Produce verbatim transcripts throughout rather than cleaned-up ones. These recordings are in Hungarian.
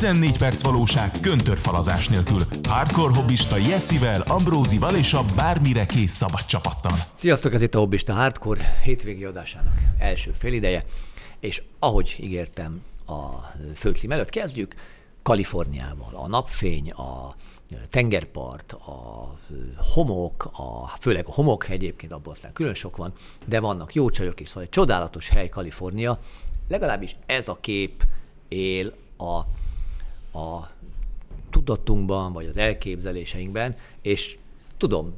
tizennégy perc valóság göntörfalazás nélkül. Hardcore hobbista Jesse-vel, Ambrózival és a bármire kész szabad csapattal. Sziasztok, ez itt a Hobbista Hardcore hétvégi adásának első félideje. És ahogy ígértem, a főcím előtt kezdjük Kaliforniával. A napfény, a tengerpart, a homok, a, főleg a homok egyébként, abból aztán külön sok van, de vannak jó csajok is, szóval egy csodálatos hely Kalifornia. Legalábbis ez a kép él a, a tudatunkban, vagy az elképzeléseinkben, és tudom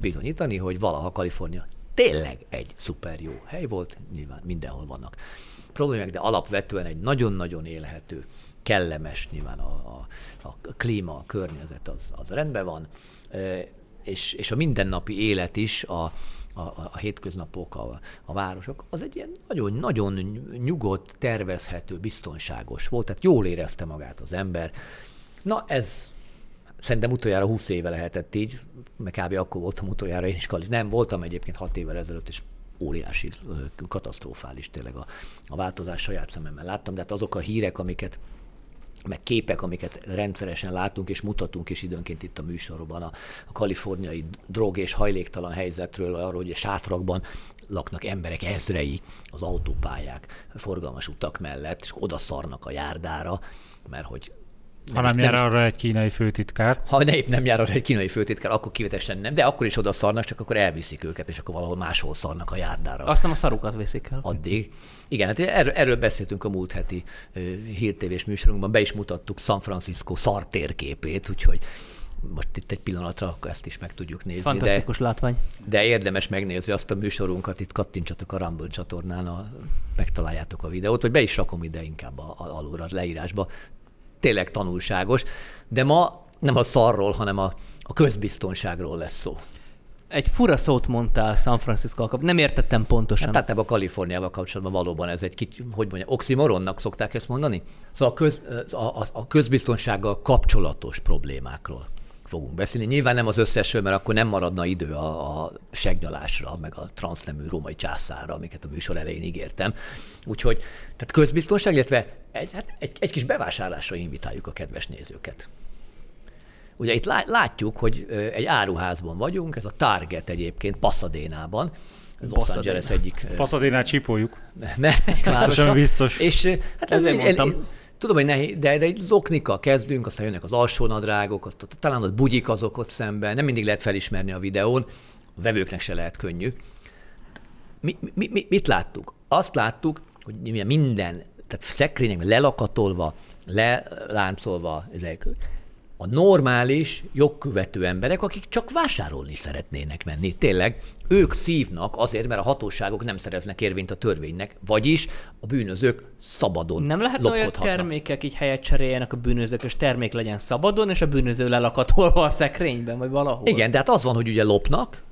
bizonyítani, hogy valaha Kalifornia tényleg egy szuper jó hely volt, nyilván mindenhol vannak problémák, de alapvetően egy nagyon-nagyon élhető, kellemes, nyilván a, a, a klíma, a környezet az, az rendben van, és, és a mindennapi élet is, a, a, a hétköznapok, a, a városok, az egy ilyen nagyon-nagyon nyugodt, tervezhető, biztonságos volt, tehát jól érezte magát az ember. Na ez szerintem utoljára húsz éve lehetett így, meg kb. Akkor voltam utoljára én is Kaliforniában. Nem, voltam egyébként hat évvel ezelőtt, és óriási, katasztrofális tényleg a, a változás, saját szememmel láttam, de hát azok a hírek, amiket meg képek, amiket rendszeresen látunk és mutatunk is időnként itt a műsorban, a, a kaliforniai drog és hajléktalan helyzetről, arról, hogy a sátrakban laknak emberek ezrei az autópályák, forgalmas utak mellett, és oda szarnak a járdára, mert hogy Nem ha nem jár nem, arra egy kínai főtitkár. Ha ne, nem jár arra egy kínai főtitkár, akkor kivetesen nem, de akkor is oda szarnak, csak akkor elviszik őket, és akkor valahol máshol szarnak a járdára. Aztán a szarukat viszik el. Addig. Igen, hát erről, erről beszéltünk a múlt heti uh, hírtévés műsorunkban, be is mutattuk San Francisco szar térképét, úgyhogy most itt egy pillanatra ezt is meg tudjuk nézni. Fantasztikus de, látvány. De érdemes megnézni azt a műsorunkat, itt kattintsatok a Rumble csatornán, a, megtaláljátok a videót, vagy be is rakom ide inkább a, a, alulra, a leírásba. Tényleg tanulságos, de ma nem a szarról, hanem a, a közbiztonságról lesz szó. Egy fura szót mondtál San Francisco kapcsolatban, nem értettem pontosan. Hát, tehát a Kaliforniával kapcsolatban valóban ez egy, kicsi, hogy mondjam, oximoronnak szokták ezt mondani? Szóval a, köz, a, a közbiztonsággal kapcsolatos problémákról fogunk beszélni. Nyilván nem az összesről, mert akkor nem maradna idő a, a segnyalásra, meg a transznemű római császárra, amiket a műsor elején ígértem. Úgyhogy tehát közbiztonság, illetve ez, hát egy, egy kis bevásárlásra invitáljuk a kedves nézőket. Ugye itt látjuk, hogy egy áruházban vagyunk, ez a Target egyébként Pasadenában, Los Angeles egyik... Pasadenát csipoljuk. Ne, biztosan, biztos. És hát ezért mondtam. Tudom, hogy nehéz, de, de zoknikkal kezdünk, aztán jönnek az alsónadrágok, ott, ott, talán ott bugyik azok ott szemben, nem mindig lehet felismerni a videón, a vevőknek se lehet könnyű. Mi, mi, mi, mit láttuk? Azt láttuk, hogy minden, tehát szekrények lelakatolva, leláncolva, ezek a normális, jogkövető emberek, akik csak vásárolni szeretnének menni. Tényleg, ők szívnak azért, mert a hatóságok nem szereznek érvényt a törvénynek, vagyis a bűnözők szabadon nem lehet lopkodhatnak. Nem lehet, hogy termékek így helyet cseréljenek a bűnözők, és termék legyen szabadon, és a bűnöző lelakatolva a szekrényben, vagy valahol. Igen, de hát az van, hogy ugye lopnak,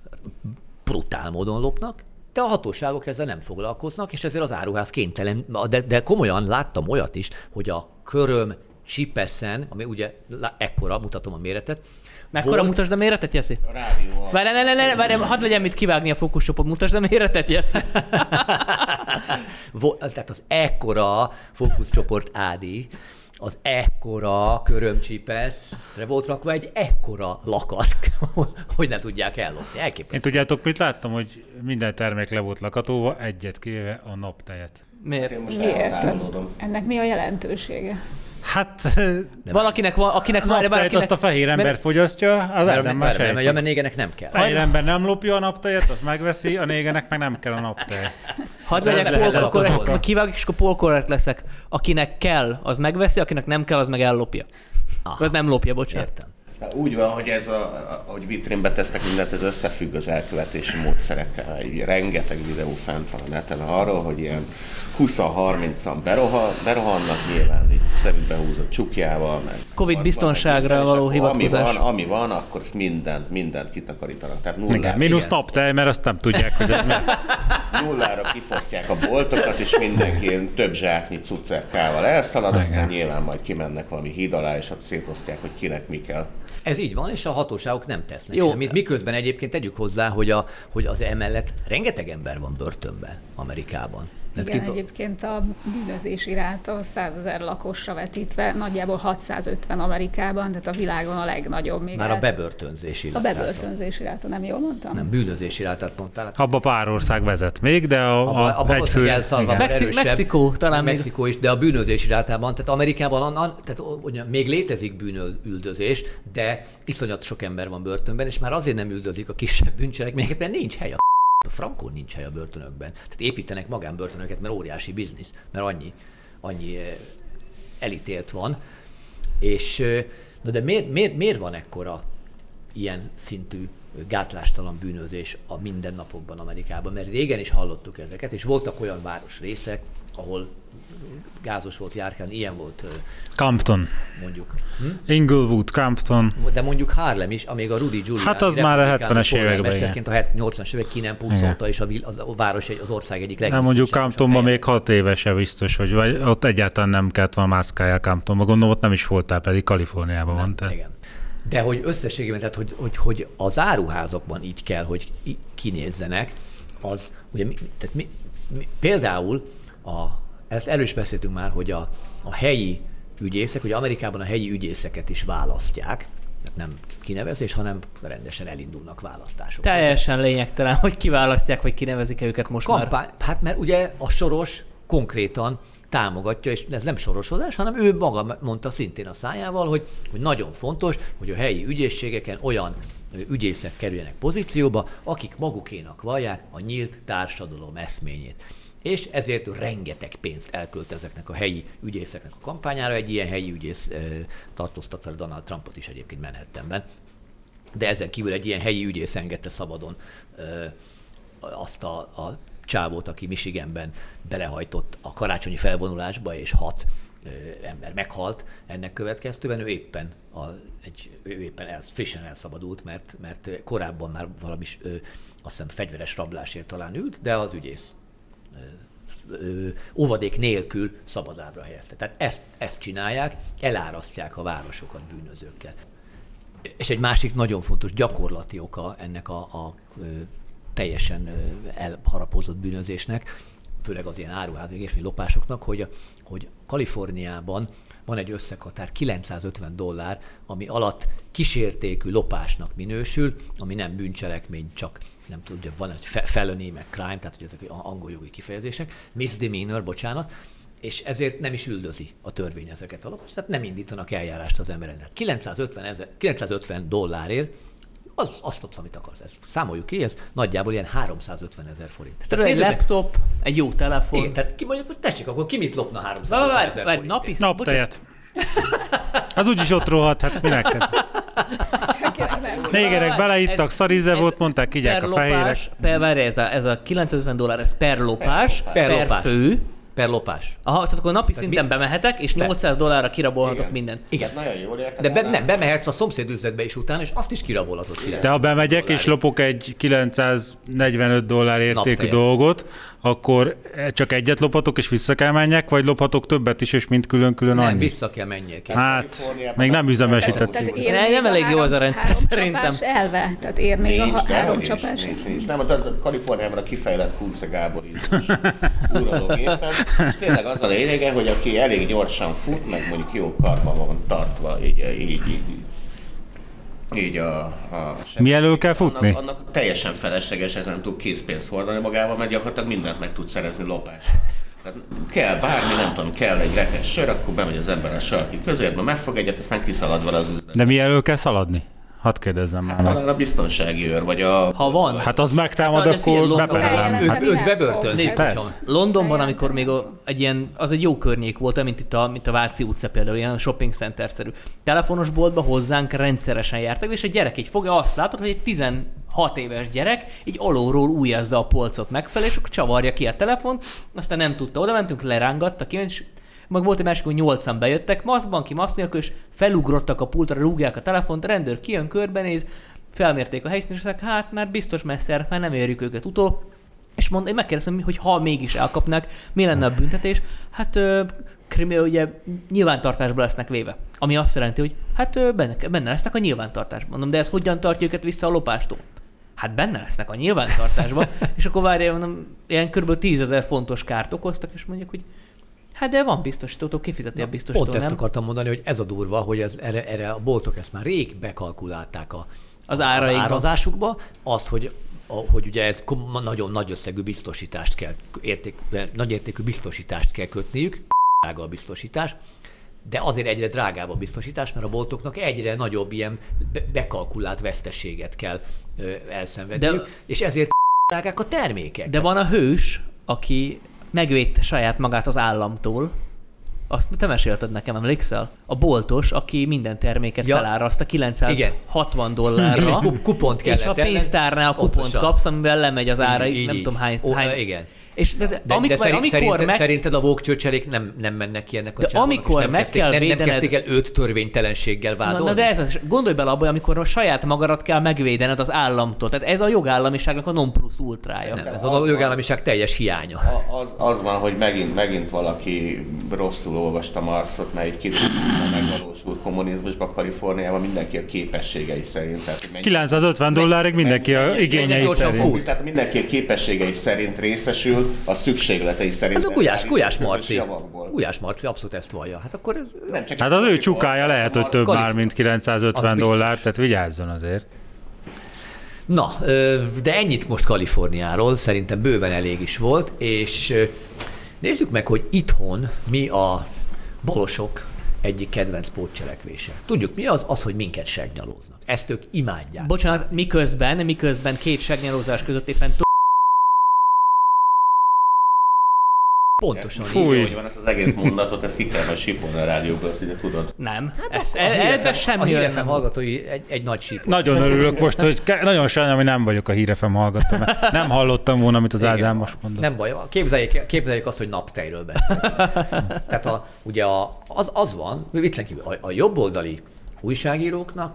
brutál módon lopnak, de a hatóságok ezzel nem foglalkoznak, és ezért az áruház kénytelen, de, de komolyan láttam olyat is, hogy a köröm csipeszen, ami ugye ekkora, mutatom a méretet. Mekkora volt... mutasd a méretet, Jesse? A rádióval. Várj, ne, ne, ne, várj, hadd legyen mit kivágni a fókuszcsoport, mutasd a méretet, Jesse. Tehát az ekkora fókuszcsoport Ádi, az ekkora körömcsipeszre volt rakva egy ekkora lakat, hogy ne tudják ellopni. Elképesztő. Én tudjátok, mit láttam, hogy minden termék le volt lakatolva, egyet kivéve a naptejet. Miért? Miért ez? Ennek mi a jelentősége? Hát valakinek van, akinek van, valakinek azt a fehér ember mert, fogyasztja, az Ádám már sejtett. Ja, mert négenek nem kell. Fehér ember nem lopja a naptejet, azt megveszi, a négenek meg nem kell a naptejet. Hadd legyek polkorrekt, kivágok, és akkor polkorrekt leszek. Akinek kell, az megveszi, akinek nem kell, az meg ellopja. Az nem lopja, bocsánat. Értem. Úgy van, hogy ez a, ahogy vitrínbe tesznek mindent, ez összefügg az elkövetési módszerekkel. Így rengeteg videó fent van a neten arról, hogy ilyen húsz-harmincan berohan, berohannak, nyilván így szerint behúzott csukjával. Meg Covid biztonságra való hivatkozás. Ami van, ami van, akkor ezt mindent, mindent kitakarítanak. Tehát nullá, mínusz naptej, mert azt nem tudják, hogy ez meg. Nullára kifosztják a boltokat, és mindenki ilyen több zsáknyi cuccerkával elszalad, igen. Aztán nyilván majd kimennek valami híd alá, és ott szétosztják, hogy kinek mi kell. Ez így van, és a hatóságok nem tesznek jó semmit. Miközben egyébként tegyük hozzá, hogy, a, hogy az emellett rengeteg ember van börtönben Amerikában. Igen, képzol... egyébként a bűnözési ráta százezer lakosra vetítve nagyjából hatszázötven Amerikában, tehát a világon a legnagyobb. Még már a bebörtönzési ráta. A bebörtönzési ráta, nem jól mondtam? Nem, bűnözési rátát mondtál. Abba pár ország vezet még, de a hegyfő... Mexi- Mexikó talán még. Mexikó is, de a bűnözési rátában, tehát Amerikában annan, tehát még létezik bűnüldözés, de iszonyat sok ember van börtönben, és már azért nem üldözik a kisebb bűncselekményeket, mert nincs hely. A frankon nincs hely a börtönökben. Tehát építenek magánbörtönöket, mert óriási biznisz, mert annyi, annyi elítélt van. És, na de miért, miért, miért van ekkora ilyen szintű gátlástalan bűnözés a mindennapokban Amerikában? Mert régen is hallottuk ezeket, és voltak olyan városrészek, ahol gázos volt járkány, ilyen volt. Compton. Mondjuk. Hm? Inglewood, Compton. De mondjuk Harlem is, amíg a Rudy Giuliani. Hát az már a hetvenes években. Mesterként a nyolcvanas évek ki nem pucolta, és a, az, a város, az ország egyik legjobb. Nem mondjuk Comptonban még hat évese biztos, hogy vagy, ott egyáltalán nem kellett volna mászkálja Comptonban. Gondolom, ott nem is voltál, pedig Kaliforniában nem, van. Tehát. Igen. De hogy összességében, tehát hogy, hogy, hogy az áruházakban így kell, hogy kinézzenek, az ugye, tehát mi, mi, például A, ezt erről is beszéltünk már, hogy a, a helyi ügyészek, hogy Amerikában a helyi ügyészeket is választják, nem kinevezés, hanem rendesen elindulnak választások. Teljesen lényegtelen, hogy kiválasztják, vagy kinevezik-e őket most Kampány, már. Hát mert ugye a Soros konkrétan támogatja, és ez nem sorosozás, hanem ő maga mondta szintén a szájával, hogy, hogy nagyon fontos, hogy a helyi ügyészségeken olyan ügyészek kerüljenek pozícióba, akik magukénak vallják a nyílt társadalom eszményét. És ezért rengeteg pénzt elkölt ezeknek a helyi ügyészeknek a kampányára. Egy ilyen helyi ügyész tartóztatta Donald Trumpot is egyébként Manhattanben. De ezen kívül egy ilyen helyi ügyész engedte szabadon azt a, a csávót, aki Michiganben belehajtott a karácsonyi felvonulásba, és hat ember meghalt ennek következtében. Ő éppen, a, egy, ő éppen el, frissen elszabadult, mert, mert korábban már valami, azt hiszem, fegyveres rablásért talán ült, de az ügyész óvadék nélkül szabadábra helyezte. Tehát ezt, ezt csinálják, elárasztják a városokat bűnözőkkel. És egy másik nagyon fontos gyakorlati oka ennek a, a teljesen elharapozott bűnözésnek, főleg az ilyen áruházvégi és lopásoknak, hogy, hogy Kaliforniában van egy összeghatár kilencszázötven dollár, ami alatt kísértékű lopásnak minősül, ami nem bűncselekmény, csak nem tudja, van egy felony, meg crime, tehát hogy ezek angol jogi kifejezések, misdemeanor, bocsánat, és ezért nem is üldözi a törvény ezeket a lopást, tehát nem indítanak eljárást az emberen. Tehát kilencszázötven dollárért az, azt lopsz, amit akarsz. Ezt számoljuk ki, ez nagyjából ilyen háromszázötven ezer forint. Tehát egy laptop, meg... egy jó telefon. Igen, tehát ki mondja, hogy tessék, akkor ki mit lopna háromszázötven ezer forint? Napi naptejet. Az úgyis ott rohadt, hát minek? Négerek beleittak, szaríze volt, mondták, kigyák a fehérek. Per, várj, ez a, ez a kilencszázötven dollár, ez per lopás, per, per, per fő. Per lopás. Aha, tehát akkor napi tehát szinten mi? Bemehetek, és nyolcszáz dollárra kirabolhatok igen. mindent. Igen. Nagyon jól értem. De be, nem, bemehetsz a szomszédüzletbe is utána, és azt is kirabolhatod. De ha bemegyek dollár. És lopok egy kilencszáznegyvenöt dollár értékű Naptejet. Dolgot, akkor csak egyet lophatok, és vissza kell menjek, vagy lophatok többet is, és mind külön-külön nem, annyi? Nem, vissza kell menjek. Hát, még nem üzemesítették. Nem elég jó az a rendszer szerintem. Elve, tehát ér még a három csapás. Nem, a Kaliforniában a kifejlett Kulce Gábor és tényleg az a lényege, hogy aki elég gyorsan fut, meg mondjuk jó karban van tartva, így, így, így, így a... a mi elől kell futni? Annak, annak teljesen felesleges, ez nem tud készpénzt hordani magával, mert gyakorlatilag mindent meg tud szerezni lopás. Tehát kell bármi, nem tudom, kell egy rekes sör, akkor bemegy az ember a sarki közérbe, megfog egyet, aztán kiszalad vele az üzletbe. De mi elől kell szaladni? Hadd kérdezzem már. Hát, talán a biztonsági őr, vagy a... Ha van. Hát az megtámad, hát, akkor beperelem. Hát, őt bebörtönzik. Londonban, amikor még egy ilyen, az egy jó környék volt, mint itt a, mint a Váci utca például, ilyen shopping center-szerű. Telefonos boltba hozzánk rendszeresen jártak, és a gyerek így fogja, azt látod, hogy egy tizenhat éves gyerek így alulról ujjazza a polcot megfelelő, és akkor csavarja ki a telefon, aztán nem tudta, oda mentünk, lerángatta ki, és... Meg volt egy másik, hogy nyolcan bejöttek, maszkban, ki maszk nélkül, és felugrottak a pultra, rúgják a telefont, a rendőr kijön, körbenéz, felmérték a helyszínt, és aztán, hát már biztos messze, már nem érjük őket utol. És mond, én megkérdeztem, hogy ha mégis elkapnak, mi lenne a büntetés? Hát krimi, ugye nyilvántartásba lesznek véve. Ami azt jelenti, hogy hát benne, benne lesznek a nyilvántartásban. Mondom, de ez hogyan tartja őket vissza a lopástól? hát benne lesznek a nyilvántartásban, és akkor várjál, mondom, ilyen kb. tízezer fontos kárt okoztak, és mondják, hogy hát de van biztosítótól, kifizeti a biztosítótól, nem? Pont ezt akartam mondani, hogy ez a durva, hogy ez, erre, erre a boltok ezt már rég bekalkulálták a, az, az, az árazásukba, azt, hogy hogy ugye ez nagyon nagy összegű biztosítást kell, érték, nagy értékű biztosítást kell kötniük, drága a biztosítás, de azért egyre drágább a biztosítás, mert a boltoknak egyre nagyobb ilyen bekalkulált veszteséget kell elszenvedniük, de, és ezért drágák a termékek. De van a hős, aki megvédte saját magát az államtól, azt te mesélted nekem, emlékszel? A boltos, aki minden terméket ja. felárazta kilencszázhatvan dollárra, és, kupont és a pénztárnál kupont pontosan. Kapsz, amivel lemegy az ára, így, így, nem így. tudom hány... Ó, hány... Igen. És de, de, de, amikor, de szerint, amikor szerint, meg... szerinted a vókcsőcserék nem, nem mennek ki ennek a csávónak, és nem, kezdték, kell védened... nem, nem kezdték el őt törvénytelenséggel vádolni. Na, na de ez az, gondolj bele abban, amikor a saját magadat kell megvédened az államtól. Tehát ez a jogállamiságnak a non plus ultrája. Nem, ez a jogállamiság van, teljes hiánya. Az, az van, hogy megint, megint valaki rosszul olvasta Marxot, mert egy kétezerben megvalósult kommunizmusban, Kaliforniában mindenki a képességei szerint. Tehát mennyi... kilencszázötven dollárig mindenki a igényei szerint. Tehát mindenki a képességei szerint részesül, a szükségletei szerint. Ez a Gulyás, Gulyás Marci. Gulyás Marci abszolút ezt vallja. Hát akkor ez nem csak hát az ő csukája van, lehet, hogy több Kalif- már, mint kilencszázötven dollár, tehát vigyázzon azért. Na, de ennyit most Kaliforniáról, szerintem bőven elég is volt, és nézzük meg, hogy itthon mi a balosok egyik kedvenc pótcselekvése. Tudjuk mi az? Az, hogy minket segnyalóznak. Ezt ők imádják. Bocsánat, miközben, miközben két segnyalózás között éppen pontosan így, hogy van, ezt az egész mondatot, ezt ki kell sípolni a rádióból, azt így tudod. Nem. Hát ezt, ez, ez semmi. A Hír ef em hallgatói egy, egy nagy sípolni. Nagyon örülök most, hogy ke- nagyon sajnálom, hogy nem vagyok a Hír ef em hallgató, mert nem hallottam volna, amit az igen, Ádám most mondott. Nem baj, képzeljék, képzeljék azt, hogy naptejről beszélünk. Tehát a, ugye a, az, az van, viccenki, a, a jobboldali újságíróknak,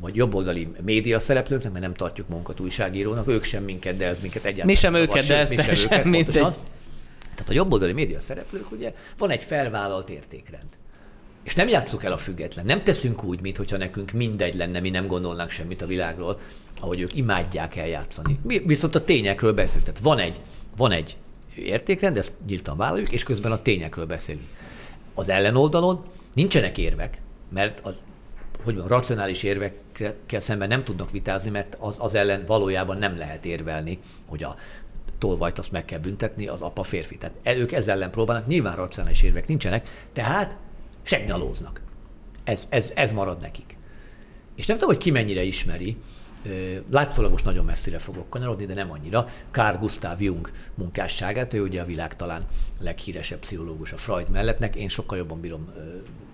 vagy jobboldali média szereplőknek, mert nem tartjuk magunkat újságírónak, ők sem minket, de ez minket egyáltalán. Mi sem őket, de ez sem őket, pontosan. Tehát a jobboldali média szereplők, ugye, van egy felvállalt értékrend. És nem játsszuk el a független. Nem teszünk úgy, mintha nekünk mindegy lenne, mi nem gondolnánk semmit a világról, ahogy ők imádják eljátszani. Mi viszont a tényekről beszélünk. Tehát van egy, van egy értékrend, ezt nyíltan vállaljuk, és közben a tényekről beszélünk. Az ellenoldalon nincsenek érvek, mert az, hogy mondjam, racionális érvekkel szemben nem tudnak vitázni, mert az, az ellen valójában nem lehet érvelni, hogy a tolvajt azt meg kell büntetni, az apa férfi. Tehát ők ezzel ellen próbálnak, nyilván racionális érvek nincsenek, tehát segnyalóznak. Ez, ez, ez marad nekik. És nem tudom, hogy ki mennyire ismeri, látszólag most nagyon messzire fogok kanyarodni, de nem annyira, Carl Gustav Jung munkásságát, ő ugye a világ talán leghíresebb pszichológus a Freud mellettnek, én sokkal jobban bírom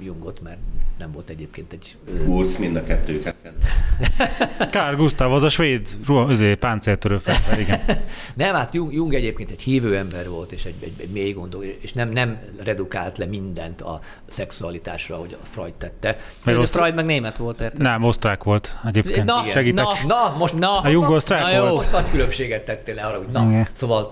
Jungot, mert nem volt egyébként egy... Kurz mind a kettőket. Carl Gustav, az a svéd páncéltörő fegyver, igen. Nem, hát Jung, Jung egyébként egy hívő ember volt, és egy, egy, egy mély gondoló, és nem, nem redukált le mindent a szexualitásra, ahogy a Freud tette. Mert osztr... Freud meg német volt, érted? Nem, osztrák volt egyébként. Na, segítek. Na, na, most na, a Jung osztrák volt. Most nagy különbséget tettél le arra, hogy na. Igen. Szóval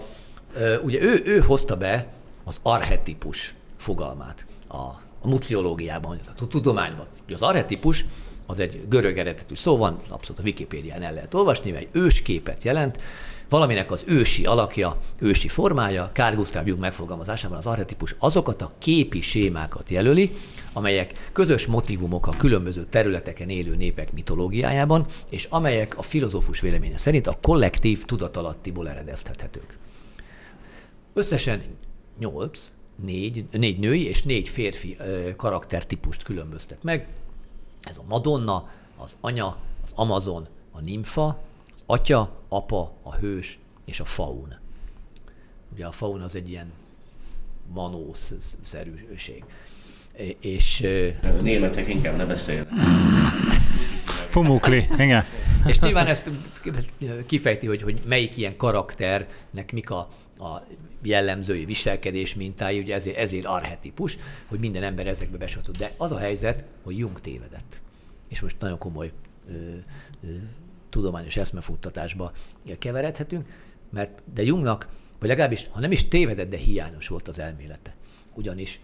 ugye ő, ő hozta be az archetipus fogalmát a a muciológiában, a tudományban. Ugye az archetipus az egy görög eredetű szó van, abszolút a Wikipédián el lehet olvasni, mert egy ősképet jelent, valaminek az ősi alakja, ősi formája, Carl Gustav Jung megfogalmazásában az archetipus azokat a képi sémákat jelöli, amelyek közös motivumok a különböző területeken élő népek mitológiájában, és amelyek a filozófus véleménye szerint a kollektív tudatalattiból eredeztethetők. Összesen nyolc, Négy, négy női és négy férfi ö, karaktertípust különböztet meg. Ez a Madonna, az anya, az Amazon, a nimfa, az atya, apa, a hős és a faun. Ugye a faun az egy ilyen manószerűség. E- és... Ö... Németek inkább ne beszélnek. Pumukli, igen. És nyilván ezt kifejti, hogy, hogy melyik ilyen karakternek mik a, a jellemzői viselkedés mintái, ugye ezért, ezért archetipus, hogy minden ember ezekbe besorolható. De az a helyzet, hogy Jung tévedett. És most nagyon komoly ö, ö, tudományos eszmefuttatásba keveredhetünk, mert de Jungnak, vagy legalábbis, ha nem is tévedett, de hiányos volt az elmélete. Ugyanis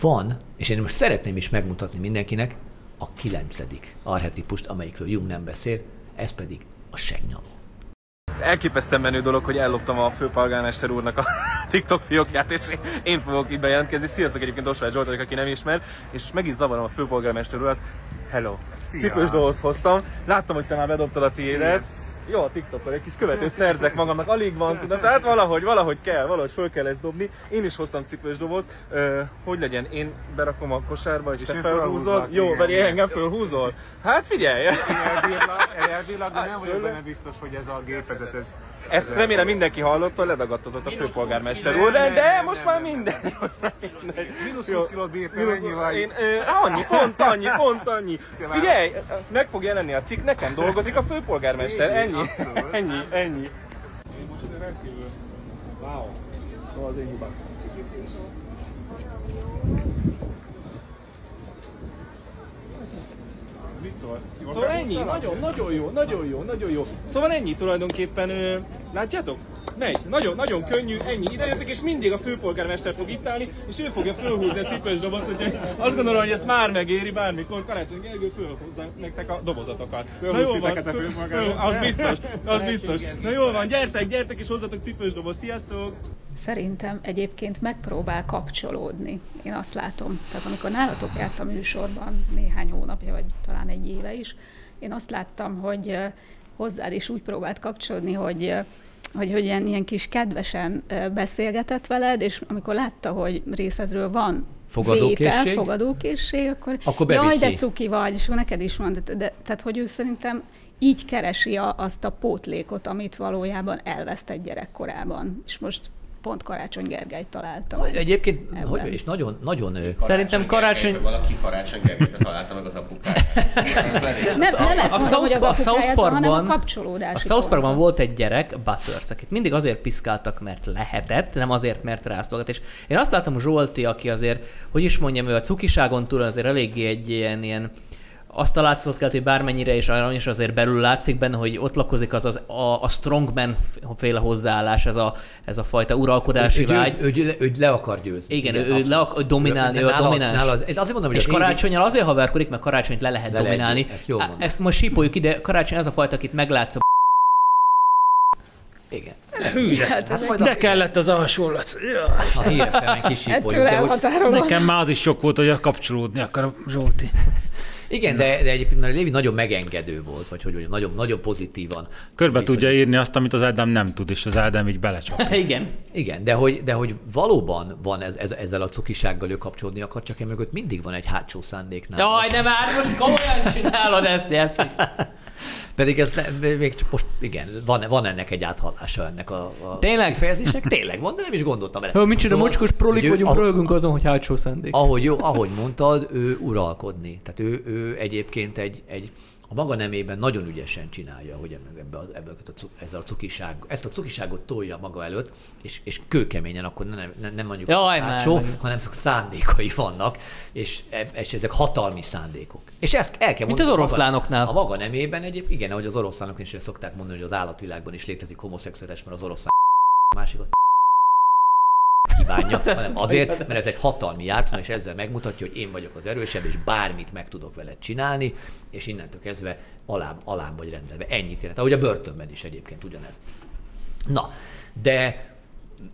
van, és én most szeretném is megmutatni mindenkinek a kilencedik archetipust, amelyikről Jung nem beszél, ez pedig a segnyaló. Elképesztően menő dolog, hogy elloptam a főpolgármester úrnak a TikTok fiókját, és én fogok itt bejelentkezni. Sziasztok, egyébként Osváth Zsolt vagyok, aki nem ismer, és meg is zavarom a főpolgármester urat. Hello! Szia. Cipős dolgoz hoztam, láttam, hogy te már bedobtad a tiédet. Jó, a TikTokon egy kis követőt szerzek magamnak, alig van, tudod, tehát valahogy, valahogy kell, valahogy föl kell ezt dobni. Én is hoztam cipős doboz, Ö, hogy legyen, én berakom a kosárba, és, és te felhúzol. Jó, vagy engem fölhúzol? Hát figyelj! Elvileg, de nem vagyok benne biztos, hogy ez a gépezet, ez... Ezt remélem mindenki hallotta, ledagadtozott a főpolgármester úr, de most már minden. Minusz húsz kilót bírtál, ennyi vagy? Annyi, pont annyi, pont annyi. Figyelj, meg fog jelenni a cikk, nekem dolgozik a főpolgármester. Ennyi, ennyi, ennyi. Én most rendkívül. Wow. No, az én hibám. Mit szólsz? Szóval ennyi, nagyon, nagyon jó, nagyon jó, nagyon jó. Szóval ennyi tulajdonképpen, látjátok? Megy, nagyon, nagyon könnyű, ennyi. Idejöttek, és mindig a főpolgármester fog itt állni, és ő fogja fölhúzni a cipős dobozt, hogy azt gondolom, hogy ezt már megéri bármikor. Karácsony Gergő fölhozzá nektek a dobozatokat. Na jól van, a főpolgármester. Az biztos, az biztos. Na jól van, gyertek, gyertek, és hozzatok cipős doboz. Sziasztok! Szerintem egyébként megpróbál kapcsolódni. Én azt látom, tehát amikor nálatok járt a műsorban néhány hónapja, vagy talán egy éve is, én azt láttam, hogy hozzád is úgy próbált kapcsolódni, hogy hogy, hogy ilyen, ilyen kis kedvesen beszélgetett veled, és amikor látta, hogy részedről van fogadókészség, fogadókészség akkor, akkor jaj, de cuki vagy, és neked is van. De, de, tehát, hogy ő szerintem így keresi a, azt a pótlékot, amit valójában elvesztett gyerekkorában. És most pont Karácsony Gergelyt találtam. Egyébként, ebben. Hogy is nagyon, nagyon Karácsony szerintem Karácsony... Gergelyt, valaki Karácsony Gergelyt találta meg az apukáját. nem, nem ezt mondom, hogy az apukáját, hanem a kapcsolódási. A South Parkban volt egy gyerek, Butters, akit mindig azért piszkáltak, mert lehetett, nem azért, mert ráztogat. És én azt látom, Zsolti, aki azért, hogy is mondjam, ő a cukiságon túl azért eléggé egy ilyen, ilyen azt a látszott kell, hogy bármennyire is aranyos, azért belül látszik benne, hogy ott lakozik az, az a, a strongman féle hozzáállás, ez a, ez a fajta uralkodási ő, vágy. Ő, ő, ő le akar győzni. Igen, igen, ő abszolút. Le akar dominálni, ő a domináns. Az, azért mondom, és Karácsonnyal azért haverkodik, mert Karácsonyt le lehet le dominálni. Lehet, ezt, Á, ezt most sípoljuk ide, Karácsony az a fajta, akit meglátsz a igen. Hát, hát de a... kellett az a hasonlat. Ja. A Hír ef emen kisípoljuk. Nekem már az is sok volt, hogy kapcsolódni akar Zsolti. Igen, de, de egyébként már Lévi nagyon megengedő volt, vagy hogy nagyon, nagyon pozitívan. Körbe viszont... tudja írni azt, amit az Ádám nem tud, és az Ádám így belecsapja. Igen. Igen, de hogy, de hogy valóban van ez, ez, ezzel a cukisággal ő kapcsolódni akar, csak én mögött mindig van egy hátsó szándéknál. Jaj, de már most komolyan csinálod ezt, Jesse. Pedig ez ne, még most, igen, van, van ennek egy áthallása ennek a, a tényleg? Fejezésnek. Tényleg van, de nem is gondoltam vele. Mit csinál, szóval, mocskos prolik vagyunk, rölgünk azon, hogy hátsó szándék. Ahogy, ahogy mondtad, ő uralkodni. Tehát ő, ő egyébként egy, egy, a maga nemében nagyon ügyesen csinálja, hogy ebbe, ebbe a, ez a cukiság, ezt a cukiságot tolja maga előtt, és, és kőkeményen akkor nem, nem, nem mondjuk jaj, hátsó, már, hanem szándékai vannak, és, és ezek hatalmi szándékok. És ezt el kell mondani. Mint az oroszlánoknál. A maga nemében egyébként, igen, ahogy az oroszlánok is szokták mondani, hogy az állatvilágban is létezik homoszexuális, mert az oroszlán a másikat kívánja, hanem azért, mert ez egy hatalmi játszma, és ezzel megmutatja, hogy én vagyok az erősebb, és bármit meg tudok veled csinálni, és innentől kezdve alám, alám vagy rendelve. Ennyit jelent. Ahogy a börtönben is egyébként ugyanez. Na, de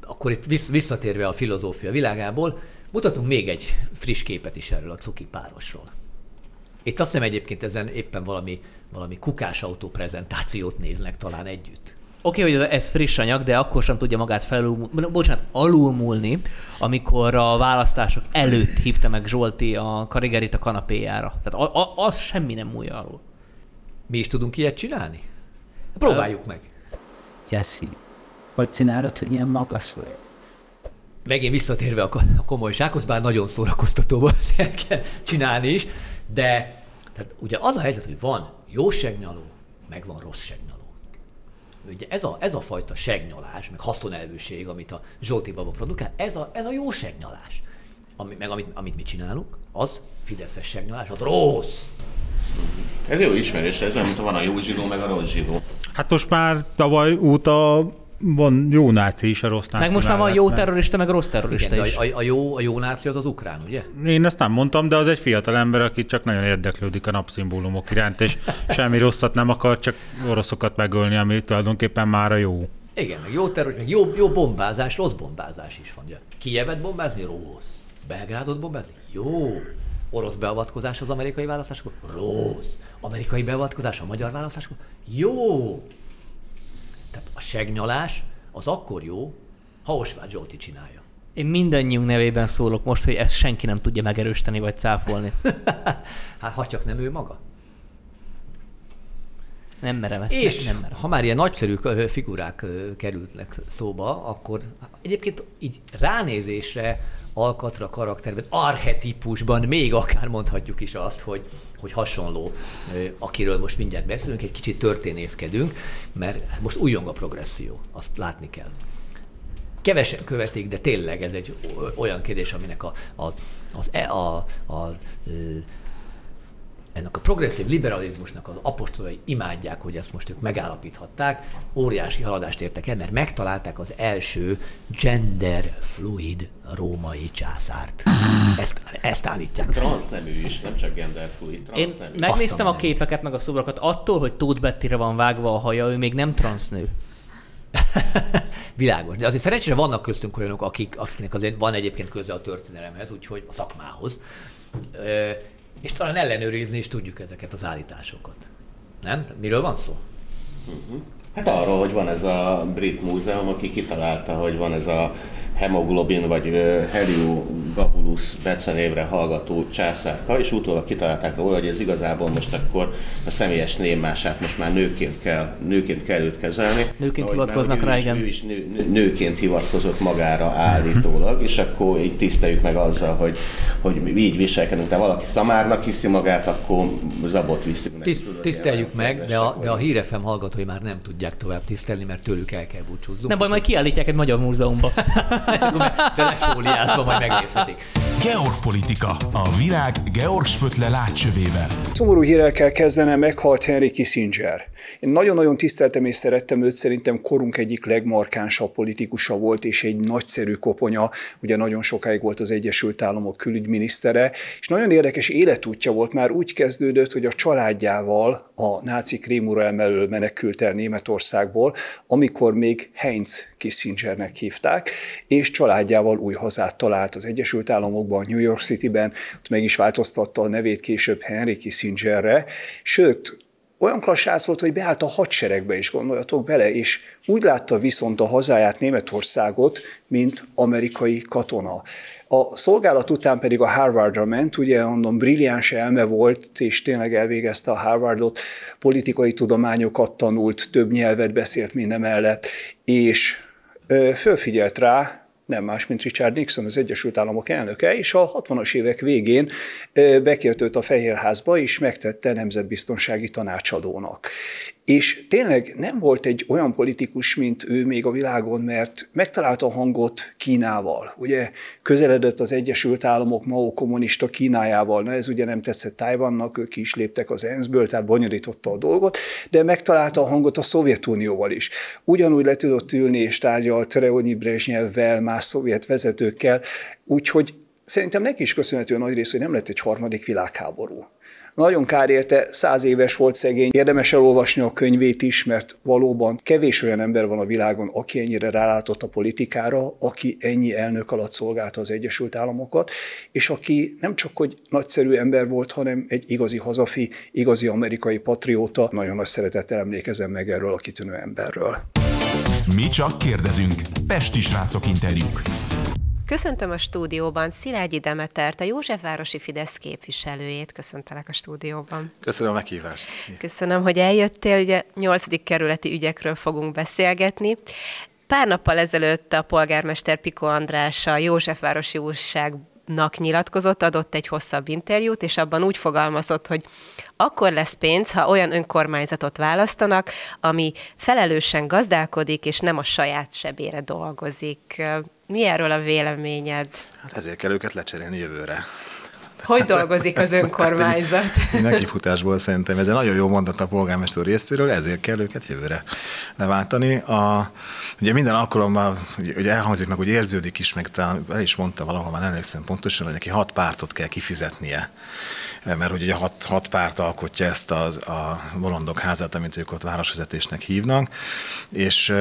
akkor itt visszatérve a filozófia világából, mutatunk még egy friss képet is erről a cuki párosról. Itt azt hiszem egyébként ezen éppen valami, valami kukásautó prezentációt néznek talán együtt. Oké, okay, hogy ez friss anyag, de akkor sem tudja magát felül, bocsánat, alulmúlni, amikor a választások előtt hívta meg Zsolti a Karigerit a kanapéjára. Tehát a, a, az semmi nem múlja alul. Mi is tudunk ilyet csinálni? Próbáljuk meg. Jesse, hogy csinálod, hogy ilyen magas vagy? Megint visszatérve a komolysághoz, bár nagyon szórakoztató volt csinálni is, de tehát ugye az a helyzet, hogy van jó segnyaló, meg van rossz segnyaló. Ugye ez a, ez a fajta segnyalás, meg haszonelvűség, amit a Zsolti baba produkál, ez a, ez a jó segnyalás. Ami, meg amit, amit mi csinálunk, az fideszes segnyalás, az rossz. Ez jó ismerés, ez olyan, mint van a jó zsidó, meg a rossz zsidó. Hát most már tavaly óta van jó náci is, a rossz náci. Meg most már van jó terrorista, meg rossz terrorista igen, is. A, a, jó, a jó náci az az ukrán, ugye? Én ezt nem mondtam, de az egy fiatal ember, aki csak nagyon érdeklődik a napszimbólumok iránt, és semmi rosszat nem akar, csak oroszokat megölni, ami tulajdonképpen mára jó. Igen, meg jó terror, meg jó, jó bombázás, rossz bombázás is van. Ugye? Kijevet bombázni? Rossz. Belgrádot bombázni? Jó. Orosz beavatkozás az amerikai választásokon? Rossz. Amerikai beavatkozás a magyar választásokon? Jó. Tehát a segnyalás az akkor jó, ha Osváth Zsolti csinálja. Én mindannyiunk nevében szólok most, hogy ezt senki nem tudja megerősíteni vagy cáfolni. Hát ha csak nem ő maga. Nem merem ezt. És nem, nem merem. Ha már ilyen nagyszerű figurák kerültek szóba, akkor egyébként így ránézésre, alkatra, karakterben, archetipusban még akár mondhatjuk is azt, hogy, hogy hasonló, akiről most mindjárt beszélünk, egy kicsit történészkedünk, mert most újjong a progresszió, azt látni kell. Kevesen követik, de tényleg ez egy olyan kérdés, aminek a, a, az, a, a, a ennek a progresszív liberalizmusnak az apostolai imádják, hogy ezt most ők megállapíthatták. Óriási haladást értek el, mert megtalálták az első genderfluid római császárt. Ezt, ezt állítják. Transznemű is, nem csak genderfluid, transznemű. Én megnéztem a képeket, meg a szobrokat. Attól, hogy Tóth Bettire van vágva a haja, ő még nem transznő. Világos. De azért szerencsére vannak köztünk olyanok, akik, akiknek azért van egyébként köze a történelemhez, úgyhogy a szakmához. És talán ellenőrizni is tudjuk ezeket az állításokat. Nem? Miről van szó? Hát arról, hogy van ez a Brit Múzeum, aki kitalálta, hogy van ez a hemoglobin vagy Heliogabalus becenévre hallgató császárka, és utólag kitalálták róla, hogy ez igazából most akkor a személyes névmását most már nőként kell, nőként kell őt kezelni. Nőként ahogy hivatkoznak rá, igen. Ő is nő, nő, nőként hivatkozott magára állítólag, és akkor így tiszteljük meg azzal, hogy, hogy így viselkedünk, de valaki szamárnak hiszi magát, akkor zabot viszünk neki. Tiszt, tiszteljük meg, de a, de a Hír ef em hallgatói már nem tudják tovább tisztelni, mert tőlük el kell búcsúzzunk. Nem baj, majd kiállítják egy magyar múzeumban. Telefóliázva majd megnézhetik. Georg politika. A világ Georg Spötle látsövével. Szomorú hírrel kell kezdenem, meghalt Henry Kissinger. Én nagyon-nagyon tiszteltem és szerettem őt, szerintem korunk egyik legmarkánsabb politikusa volt, és egy nagyszerű koponya, ugye nagyon sokáig volt az Egyesült Államok külügyminisztere, és nagyon érdekes életútja volt, már úgy kezdődött, hogy a családjával a náci krémurelm elől menekült el Németországból, amikor még Heinz Kissingernek hívták, és családjával új hazát talált az Egyesült Államokban, New York Cityben, ott meg is változtatta a nevét később Henry Kissingerre, sőt, olyan klassrác volt, hogy beállt a hadseregbe is, gondoljatok bele, és úgy látta viszont a hazáját, Németországot, mint amerikai katona. A szolgálat után pedig a Harvardra ment, ugye mondom, brilliáns elme volt, és tényleg elvégezte a Harvardot, politikai tudományokat tanult, több nyelvet beszélt mindemellett, és ö, fölfigyelt rá, nem más, mint Richard Nixon, az Egyesült Államok elnöke, és a hatvanas évek végén bekért őt a Fehérházba, és megtette nemzetbiztonsági tanácsadónak. És tényleg nem volt egy olyan politikus, mint ő még a világon, mert megtalálta a hangot Kínával. Ugye közeledett az Egyesült Államok Mao kommunista Kínájával, na ez ugye nem tetszett Tajvannak, ők is léptek az enszből, tehát bonyolította a dolgot, de megtalálta a hangot a Szovjetunióval is. Ugyanúgy le tudott ülni és tárgyalt Leonid Brezsnyevvel, más szovjet vezetőkkel, úgyhogy szerintem neki is köszönhető a nagy rész, hogy nem lett egy harmadik világháború. Nagyon kár érte, száz éves volt szegény, érdemes elolvasni a könyvét is, mert valóban kevés olyan ember van a világon, aki ennyire rálátott a politikára, aki ennyi elnök alatt szolgálta az Egyesült Államokat, és aki nem csak hogy nagyszerű ember volt, hanem egy igazi hazafi, igazi amerikai patrióta. Nagyon nagy szeretettel emlékezem meg erről a kitűnő emberről. Mi csak kérdezünk. Pesti srácok interjúk. Köszöntöm a stúdióban Szilágyi Demetert, a józsefvárosi Fidesz képviselőjét. Köszöntelek a stúdióban. Köszönöm a meghívást. Köszönöm, hogy eljöttél. Ugye nyolcadik kerületi ügyekről fogunk beszélgetni. Pár nappal ezelőtt a polgármester Piko András a Józsefvárosi Újságnak nyilatkozott, adott egy hosszabb interjút, és abban úgy fogalmazott, hogy akkor lesz pénz, ha olyan önkormányzatot választanak, ami felelősen gazdálkodik, és nem a saját sebére dolgozik. Mi erről a véleményed? Hát ezért kell őket lecserélni jövőre. Hogy dolgozik az önkormányzat? Nekifutásból szerintem. Ez egy nagyon jó mondat a polgármester részéről, ezért kell őket jövőre leváltani. A, ugye minden alkalommal ugye elhangzik, meg úgy érződik is, meg talán el is mondta valahol, már emlékszem pontosan, hogy neki hat pártot kell kifizetnie. Mert ugye hat, hat párt alkotja ezt a, a bolondok házát, amit ők ott városvezetésnek hívnak, és...